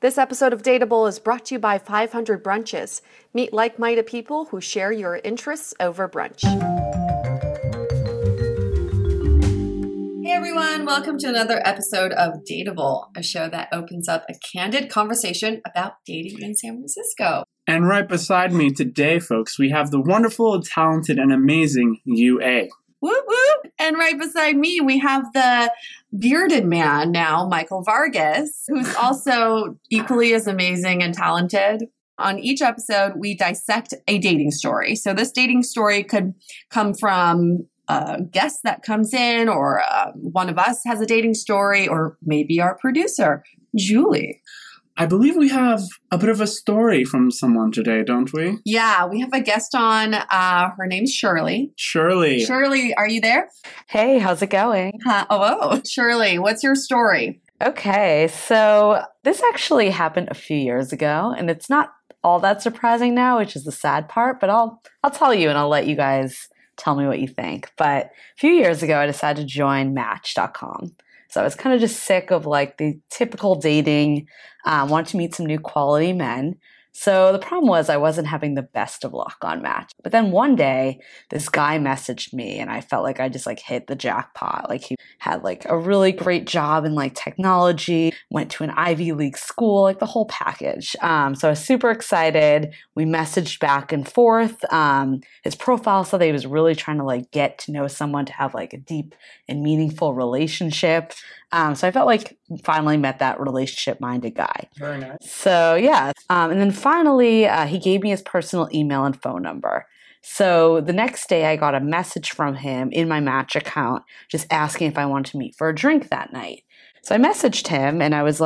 This episode of Dateable is brought to you by 500 Brunches. Meet like-minded people who share your interests over brunch. Hey everyone, welcome to another episode of Dateable, a show that opens up a candid conversation about dating in San Francisco. And right beside me today, folks, we have the wonderful, talented, and amazing Yue. Whoop, whoop. And right beside me, we have the bearded man now, Michael Vargas, who's also equally as amazing and talented. On each episode, we dissect a dating story. So this dating story could come from a guest that comes in, or one of us has a dating story, or maybe our producer, Julie. I believe we have a bit of a story from someone today, don't we? Yeah, we have a guest on. Her name's Shirley. Shirley, are you there? Hey, how's it going? Shirley, what's your story? Okay, so this actually happened a few years ago, and it's not all that surprising now, which is the sad part, but I'll tell you and I'll let you guys tell me what you think. But a few years ago, I decided to join Match.com. So I was kind of just sick of like the typical dating, wanted to meet some new quality men. So the problem was I wasn't having the best of luck on Match. But then one day, this guy messaged me and I felt like I just hit the jackpot. He had a really great job in technology, went to an Ivy League school, the whole package. So I was super excited. We messaged back and forth. His profile said that he was really trying to get to know someone to have a deep and meaningful relationship. So I felt finally met that relationship-minded guy. Very nice. So yeah. And then finally, he gave me his personal email and phone number. So the next day I got a message from him in my Match account just asking if I wanted to meet for a drink that night. So I messaged him and I was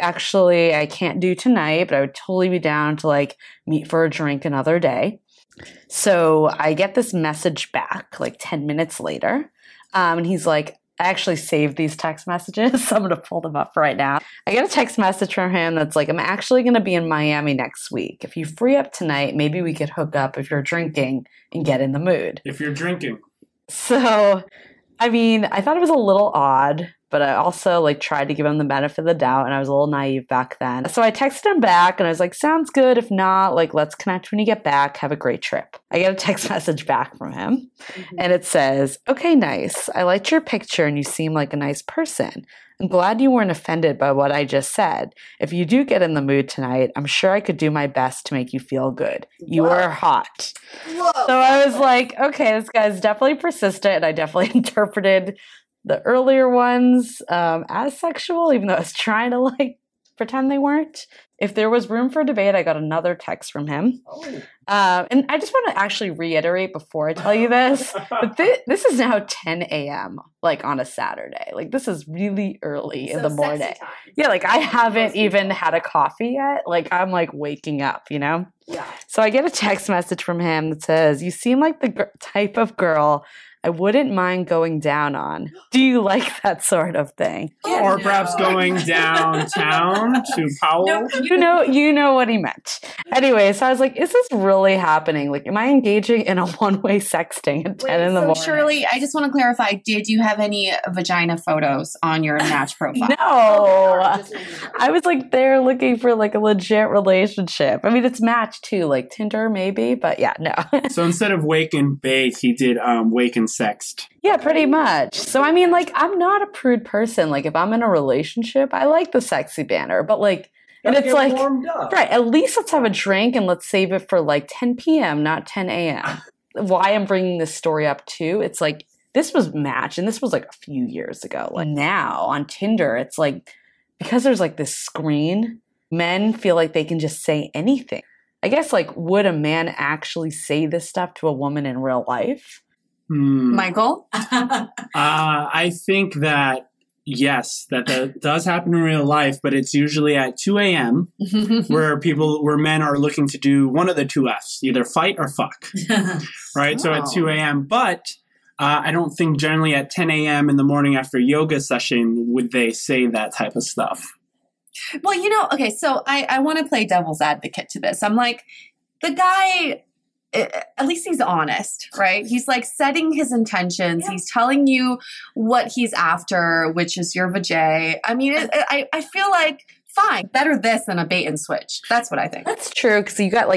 actually, I can't do tonight, but I would totally be down to meet for a drink another day. So I get this message back 10 minutes later. And he's I actually saved these text messages, so I'm going to pull them up right now. I get a text message from him that's I'm actually going to be in Miami next week. If you free up tonight, maybe we could hook up if you're drinking and get in the mood. If you're drinking. So, I thought it was a little odd, but I also tried to give him the benefit of the doubt, and I was a little naive back then. So I texted him back, and I was sounds good. If not, let's connect when you get back. Have a great trip. I get a text message back from him, and it says, okay, nice. I liked your picture, and you seem like a nice person. I'm glad you weren't offended by what I just said. If you do get in the mood tonight, I'm sure I could do my best to make you feel good. You are hot. Whoa. So I was okay, this guy's definitely persistent, and I definitely interpreted the earlier ones as sexual, even though I was trying to pretend they weren't. If there was room for debate, I got another text from him. Oh. And I just want to actually reiterate before I tell you this, but this is now 10 a.m. on a Saturday. This is really early in the morning. Sexy time. Yeah, I haven't even had a coffee yet. I'm waking up, Yeah. So I get a text message from him that says, you seem like the type of girl I wouldn't mind going down on. Do you like that sort of thing? Yeah, or perhaps going downtown to Powell? No, you know what he meant. Anyway, so I was is this really happening? Am I engaging in a one-way sexting at 10 in the morning? Shirley, I just want to clarify, did you have any vagina photos on your Match profile? No. I was there looking for a legit relationship. It's Match too, Tinder maybe, but yeah, no. So instead of wake and bake, he did wake and sext. Yeah, pretty much. So I'm not a prude person. If I'm in a relationship, I like the sexy banner, but and it's right, at least let's have a drink and let's save it for 10 p.m., not 10 a.m. Why I'm bringing this story up too, it's this was Match and this was a few years ago. Now on Tinder, it's because there's this screen, men feel they can just say anything. I guess would a man actually say this stuff to a woman in real life? Michael? I think that yes, that does happen in real life, but it's usually at 2 a.m. where men are looking to do one of the two F's, either fight or fuck, right? Oh. So at 2 a.m., but I don't think generally at 10 a.m. in the morning after yoga session would they say that type of stuff. Well, okay, so I want to play devil's advocate to this. I'm the guy, at least he's honest, right? He's setting his intentions. Yeah. He's telling you what he's after, which is your vajay. I feel fine, better this than a bait and switch. That's what I think. That's true. Cause you got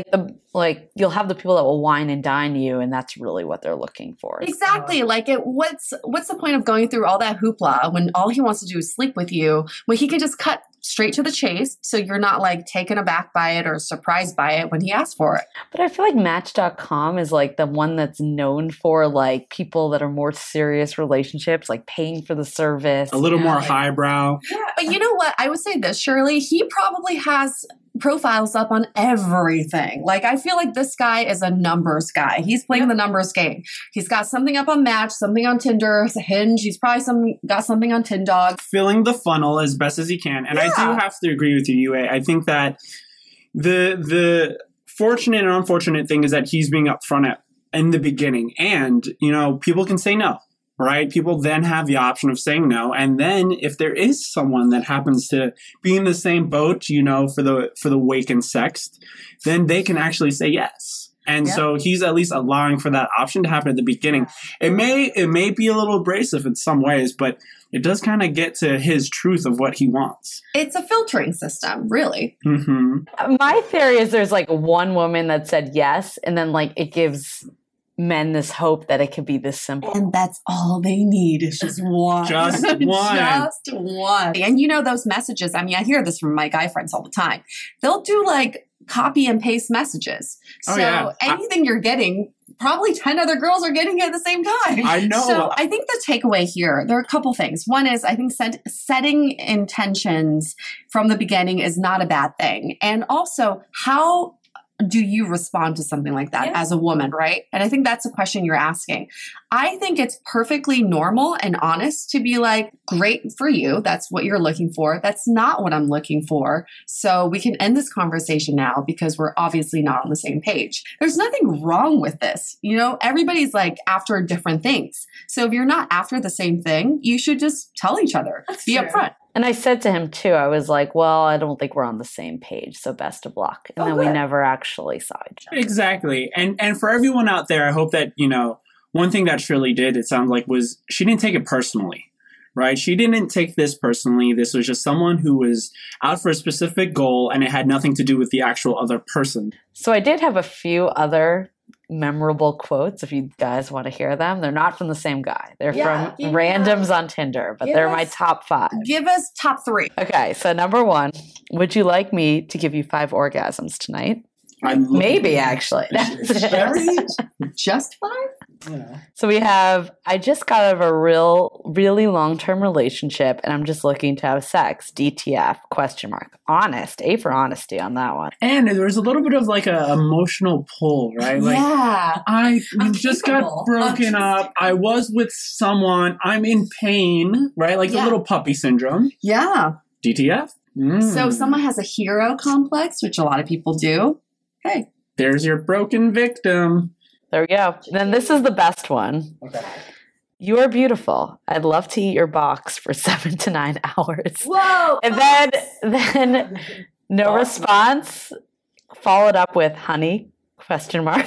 you'll have the people that will wine and dine you. And that's really what they're looking for. Exactly. So. What's the point of going through all that hoopla when all he wants to do is sleep with you, when he can just cut straight to the chase, so you're not taken aback by it or surprised by it when he asks for it. But I feel Match.com is the one that's known for people that are more serious relationships, paying for the service. A little more highbrow. Yeah, but you know what? I would say this, Shirley, he probably has profiles up on everything. I feel this guy is a numbers guy. He's playing the numbers game. He's got something up on Match, something on Tinder, Hinge. He's probably got something on Tindog. Filling the funnel as best as he can. And yeah. I do have to agree with you, Yue. I think that the fortunate and unfortunate thing is that he's being upfront in the beginning. And, people can say no, right? People then have the option of saying no. And then if there is someone that happens to be in the same boat, for the wake and sext, then they can actually say yes. And so he's at least allowing for that option to happen at the beginning. It may be a little abrasive in some ways, but it does kind of get to his truth of what he wants. It's a filtering system, really. Mm-hmm. My theory is there's like one woman that said yes, and then like it gives men this hope that it could be this simple. And that's all they need is just one. Just one. Just one. And you know those messages, I mean, I hear this from my guy friends all the time. They'll do like copy and paste messages. Oh, so yeah. Anything you're getting, probably 10 other girls are getting it at the same time. I know. So I think the takeaway here, there are a couple things. One is I think setting intentions from the beginning is not a bad thing. And also how do you respond to something like that as a woman, right? And I think that's the question you're asking. I think it's perfectly normal and honest to be like, great for you. That's what you're looking for. That's not what I'm looking for. So we can end this conversation now because we're obviously not on the same page. There's nothing wrong with this. You know, everybody's like after different things. So if you're not after the same thing, you should just tell each other. That's be upfront. And I said to him too, I was like, well, I don't think we're on the same page, so best of luck. And then we never actually saw each other. Exactly. And for everyone out there, I hope that, you know, one thing that Shirley did, it sounds like, was she didn't take it personally, right? She didn't take this personally. This was just someone who was out for a specific goal, and it had nothing to do with the actual other person. So I did have a few other memorable quotes if you guys want to hear them. They're not from the same guy. They're from randoms on Tinder, but they're my top five. Give us top three. Okay, so number one, would you like me to give you 5 orgasms tonight? Maybe, actually. Just 5? Yeah. So we have, I just got out of a really long-term relationship, and I'm just looking to have sex. DTF, question mark. Honest. A for honesty on that one. And there was a little bit of like an emotional pull, right? Like, yeah. I just got broken up. I was with someone. I'm in pain, right? Like the little puppy syndrome. Yeah. DTF. Mm. So someone has a hero complex, which a lot of people do. Hey, there's your broken victim. There we go. Then this is the best one. Okay. You are beautiful. I'd love to eat your box for 7 to 9 hours. Whoa. And then no response, followed up with honey, question mark.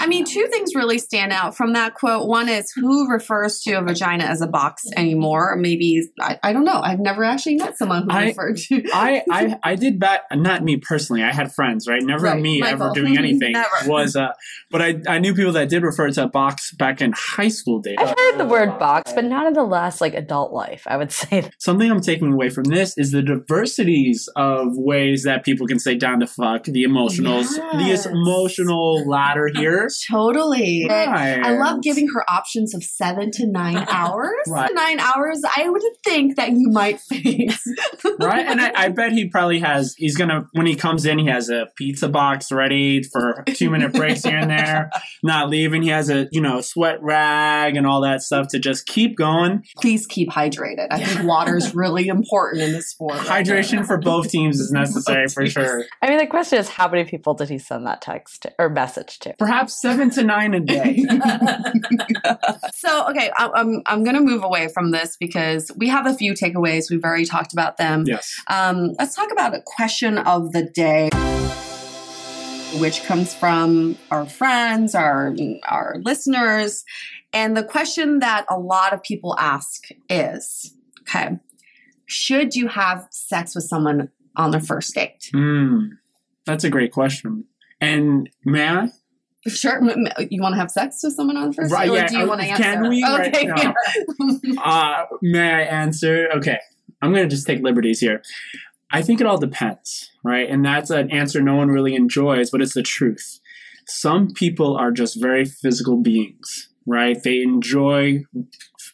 I mean, two things really stand out from that quote. One is who refers to a vagina as a box anymore? Maybe, I don't know. I've never actually met someone who referred to. I did back, not me personally. I had friends, right? Never right, me Michael. Ever doing anything. Never. But I knew people that did refer to a box back in high school days. I've heard the word box, but not in the last like adult life, I would say. Something I'm taking away from this is the diversities of ways that people can say down to fuck, the emotionals, yes. The emotional ladder here. Totally. Right. I love giving her options of 7 to 9 hours. Right. 9 hours, I would think that you might face. Right? And I bet he probably has, he's going to, when he comes in, he has a pizza box ready for 2-minute breaks here and there, not leaving. He has a, you know, sweat rag and all that stuff to just keep going. Please keep hydrated. I think water is really important in this sport. Hydration for both teams is necessary for sure. I mean, the question is, how many people did he send that text to, or message to? Perhaps 7 to 9 a day. So, okay, I'm going to move away from this because we have a few takeaways. We've already talked about them. Yes. Let's talk about a question of the day, which comes from our friends, our listeners. And the question that a lot of people ask is, okay, should you have sex with someone on their first date? That's a great question. And may I? Sure. You want to have sex with someone on the first date? Right, do you want to answer? Can we? Okay. Right now. May I answer? Okay. I'm going to just take liberties here. I think it all depends, right? And that's an answer no one really enjoys, but it's the truth. Some people are just very physical beings, right? They enjoy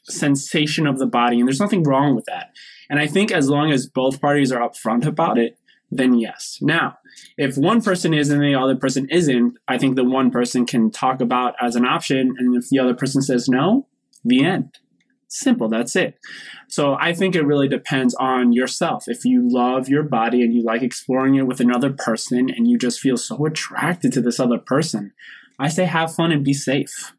sensation of the body, and there's nothing wrong with that. And I think as long as both parties are upfront about it, then yes. Now, if one person is and the other person isn't, I think the one person can talk about as an option. And if the other person says no, the end. Simple. That's it. So I think it really depends on yourself. If you love your body and you like exploring it with another person and you just feel so attracted to this other person, I say have fun and be safe.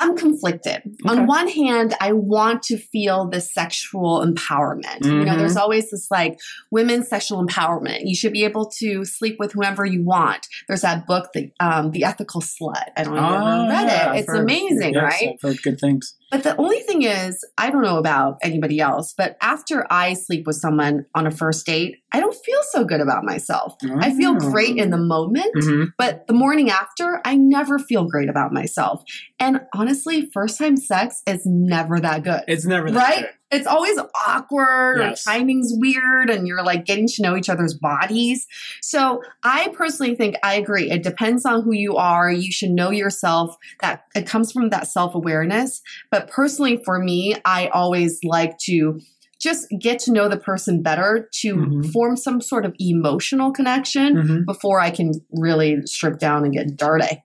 I'm conflicted. Okay. On one hand, I want to feel this sexual empowerment. Mm-hmm. You know, there's always this like women's sexual empowerment. You should be able to sleep with whoever you want. There's that book, The Ethical Slut. I don't know if I've ever read it. It's amazing, yes, right? I've heard good things. But the only thing is, I don't know about anybody else, but after I sleep with someone on a first date, I don't feel so good about myself. Oh. I feel great in the moment, but the morning after, I never feel great about myself. And honestly, first-time sex is never that good. It's never that good. It's always awkward, yes. Or timing's weird, and you're like getting to know each other's bodies. So I personally think I agree. It depends on who you are. You should know yourself. That it comes from that self-awareness. But personally for me, I always like to just get to know the person better to form some sort of emotional connection before I can really strip down and get dirty.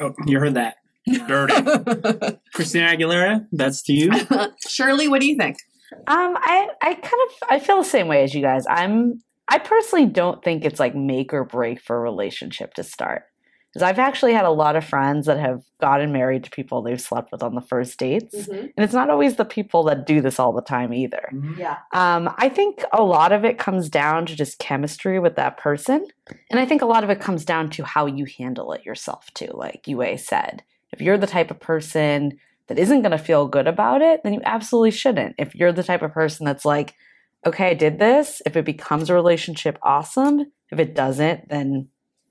Oh, you heard that. Dirty. Christina Aguilera, that's to you. Shirley, what do you think? I feel the same way as you guys. I personally don't think it's like make or break for a relationship to start. is I've actually had a lot of friends that have gotten married to people they've slept with on the first dates. Mm-hmm. And it's not always the people that do this all the time either. Yeah. I think a lot of it comes down to just chemistry with that person. And I think a lot of it comes down to how you handle it yourself too. Like Yue said, if you're the type of person that isn't going to feel good about it, then you absolutely shouldn't. If you're the type of person that's like, okay, I did this. If it becomes a relationship, awesome. If it doesn't, then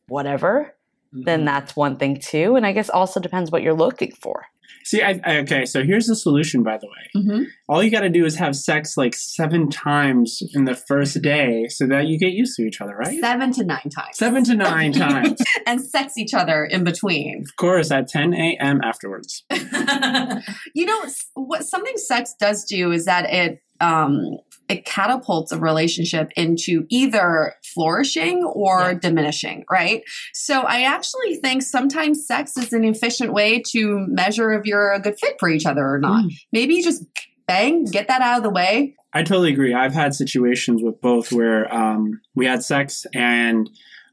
whatever. Mm-hmm. Then that's one thing too. And I guess also depends what you're looking for. See, okay, so here's the solution, by the way. Mm-hmm. All you got to do is have sex like 7 times in the first day so that you get used to each other, right? 7 to 9 times. 7 to 9 times. And sex each other in between. Of course, at 10 a.m. afterwards. You know, what something sex does do is that it catapults a relationship into either flourishing or diminishing, right? So I actually think sometimes sex is an efficient way to measure if you're a good fit for each other or not. Maybe you just bang, get that out of the way. I totally agree. I've had situations with both where we had sex and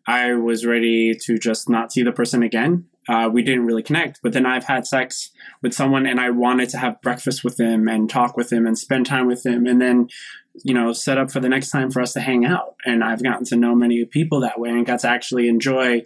I was ready to just not see the person again. We didn't really connect, but then I've had sex with someone and I wanted to have breakfast with him and talk with him and spend time with him and then, you know, set up for the next time for us to hang out. And I've gotten to know many people that way and got to actually enjoy.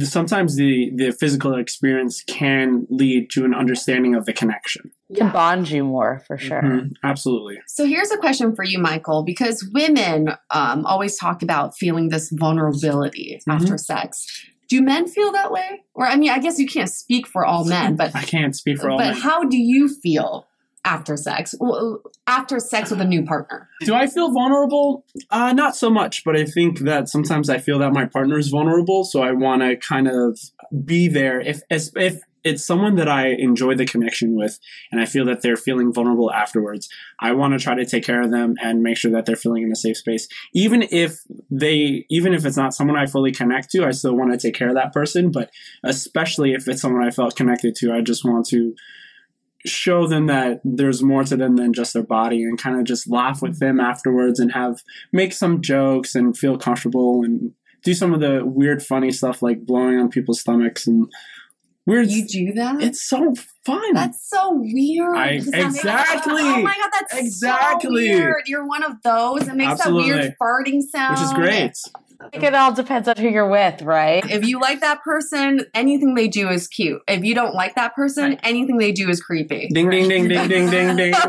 Sometimes the physical experience can lead to an understanding of the connection. Yeah. Can bond you more, for sure. Mm-hmm. Absolutely. So here's a question for you, Michael, because women always talk about feeling this vulnerability after sex. Do men feel that way? Or, I mean, I guess you can't speak for all men, but... I can't speak for all men. But how do you feel after sex? Well, after sex with a new partner? Do I feel vulnerable? Not so much, but I think that sometimes I feel that my partner is vulnerable, so I want to kind of be there. If it's someone that I enjoy the connection with and I feel that they're feeling vulnerable afterwards, I want to try to take care of them and make sure that they're feeling in a safe space. Even if it's not someone I fully connect to, I still want to take care of that person. But especially if it's someone I felt connected to, I just want to show them that there's more to them than just their body and kind of just laugh with them afterwards and make some jokes and feel comfortable and do some of the weird, funny stuff like blowing on people's stomachs and you do that? It's so fun. That's so weird. Exactly. Oh my God, that's exactly so weird. You're one of those. It makes that weird farting sound. Which is great. I think it all depends on who you're with, right? If you like that person, anything they do is cute. If you don't like that person, anything they do is creepy. Ding, ding, ding, ding, ding, ding, ding. If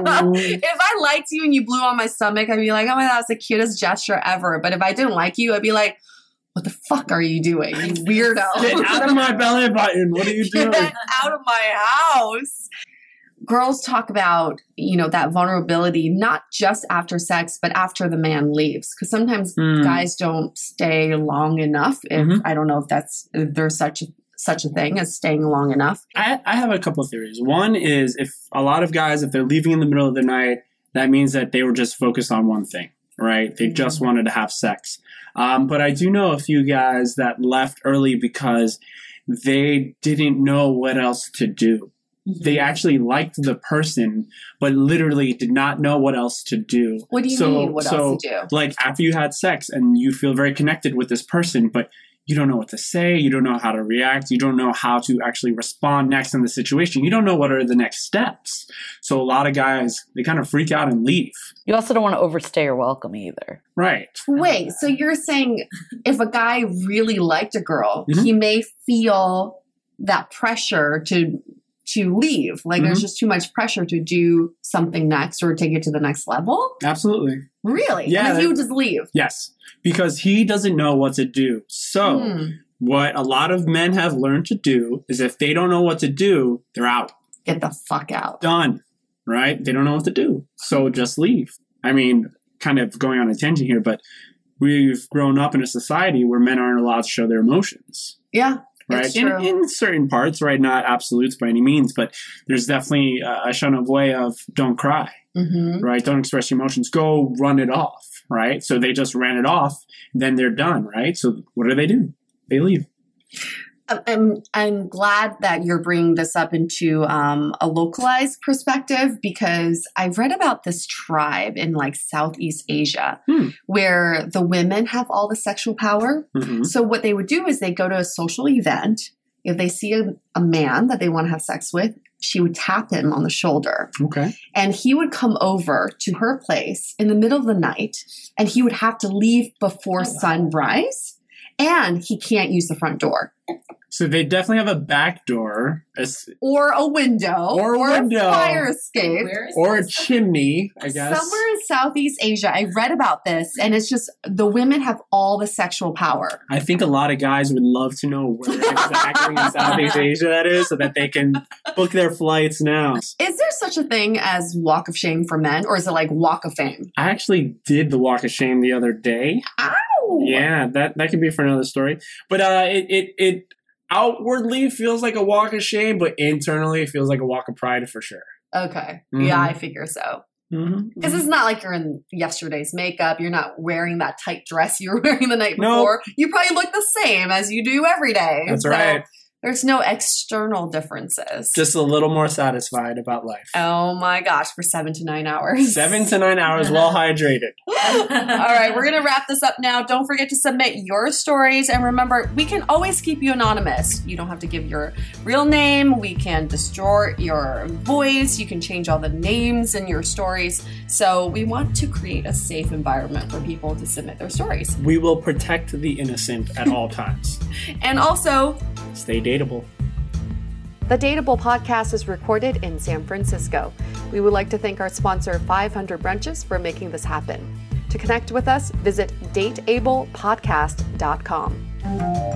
I liked you and you blew on my stomach, I'd be like, oh my God, that's the cutest gesture ever. But if I didn't like you, I'd be like, what the fuck are you doing, you weirdo? Get out of my belly button. What are you doing? Get out of my house. Girls talk about, you know, that vulnerability, not just after sex, but after the man leaves. Because sometimes guys don't stay long enough. I don't know if there's such a thing as staying long enough. I have a couple of theories. One is if a lot of guys, if they're leaving in the middle of the night, that means that they were just focused on one thing. Right? They just wanted to have sex. But I do know a few guys that left early because they didn't know what else to do. Mm-hmm. They actually liked the person, but literally did not know what else to do. What do you mean, what else to do? Like after you had sex and you feel very connected with this person, but you don't know what to say. You don't know how to react. You don't know how to actually respond next in the situation. You don't know what are the next steps. So a lot of guys, they kind of freak out and leave. You also don't want to overstay your welcome either. Right. Wait, so you're saying if a guy really liked a girl, he may feel that pressure to leave. Like there's just too much pressure to do something next or take it to the next level? Absolutely. Really? Yeah. And you just leave? Yes. Because he doesn't know what to do. So what a lot of men have learned to do is if they don't know what to do, they're out. Get the fuck out. Done. Right? They don't know what to do. So just leave. I mean, kind of going on a tangent here, but we've grown up in a society where men aren't allowed to show their emotions. Yeah. Right? In certain parts, right? Not absolutes by any means, but there's definitely a shun of way of don't cry, right? Don't express your emotions. Go run it off, right? So they just ran it off. Then they're done, right? So what do? They leave. I'm glad that you're bringing this up into a localized perspective, because I read about this tribe in like Southeast Asia where the women have all the sexual power. Mm-hmm. So what they would do is they go to a social event. If they see a man that they want to have sex with, she would tap him on the shoulder. Okay. And he would come over to her place in the middle of the night, and he would have to leave before sunrise, and he can't use the front door. So they definitely have a back door. Or a window. Or a fire escape. Or a chimney, I guess. Somewhere in Southeast Asia. I read about this, and it's just the women have all the sexual power. I think a lot of guys would love to know where exactly in Southeast Asia that is so that they can book their flights now. Is there such a thing as walk of shame for men, or is it like walk of fame? I actually did the walk of shame the other day. Ow! Yeah, that could be for another story. But it outwardly feels like a walk of shame, but internally it feels like a walk of pride for sure. Okay. Mm-hmm. Yeah, I figure so. Because it's not like you're in yesterday's makeup. You're not wearing that tight dress you were wearing the night before. Nope. You probably look the same as you do every day. That's right. There's no external differences. Just a little more satisfied about life. Oh my gosh, for 7 to 9 hours. 7 to 9 hours, well hydrated. All right, we're going to wrap this up now. Don't forget to submit your stories. And remember, we can always keep you anonymous. You don't have to give your real name. We can distort your voice. You can change all the names in your stories. So we want to create a safe environment for people to submit their stories. We will protect the innocent at all times. And also, stay dateable. The Dateable podcast is recorded in San Francisco. We would like to thank our sponsor 500 Brunches for making this happen. To connect with us, visit dateablepodcast.com.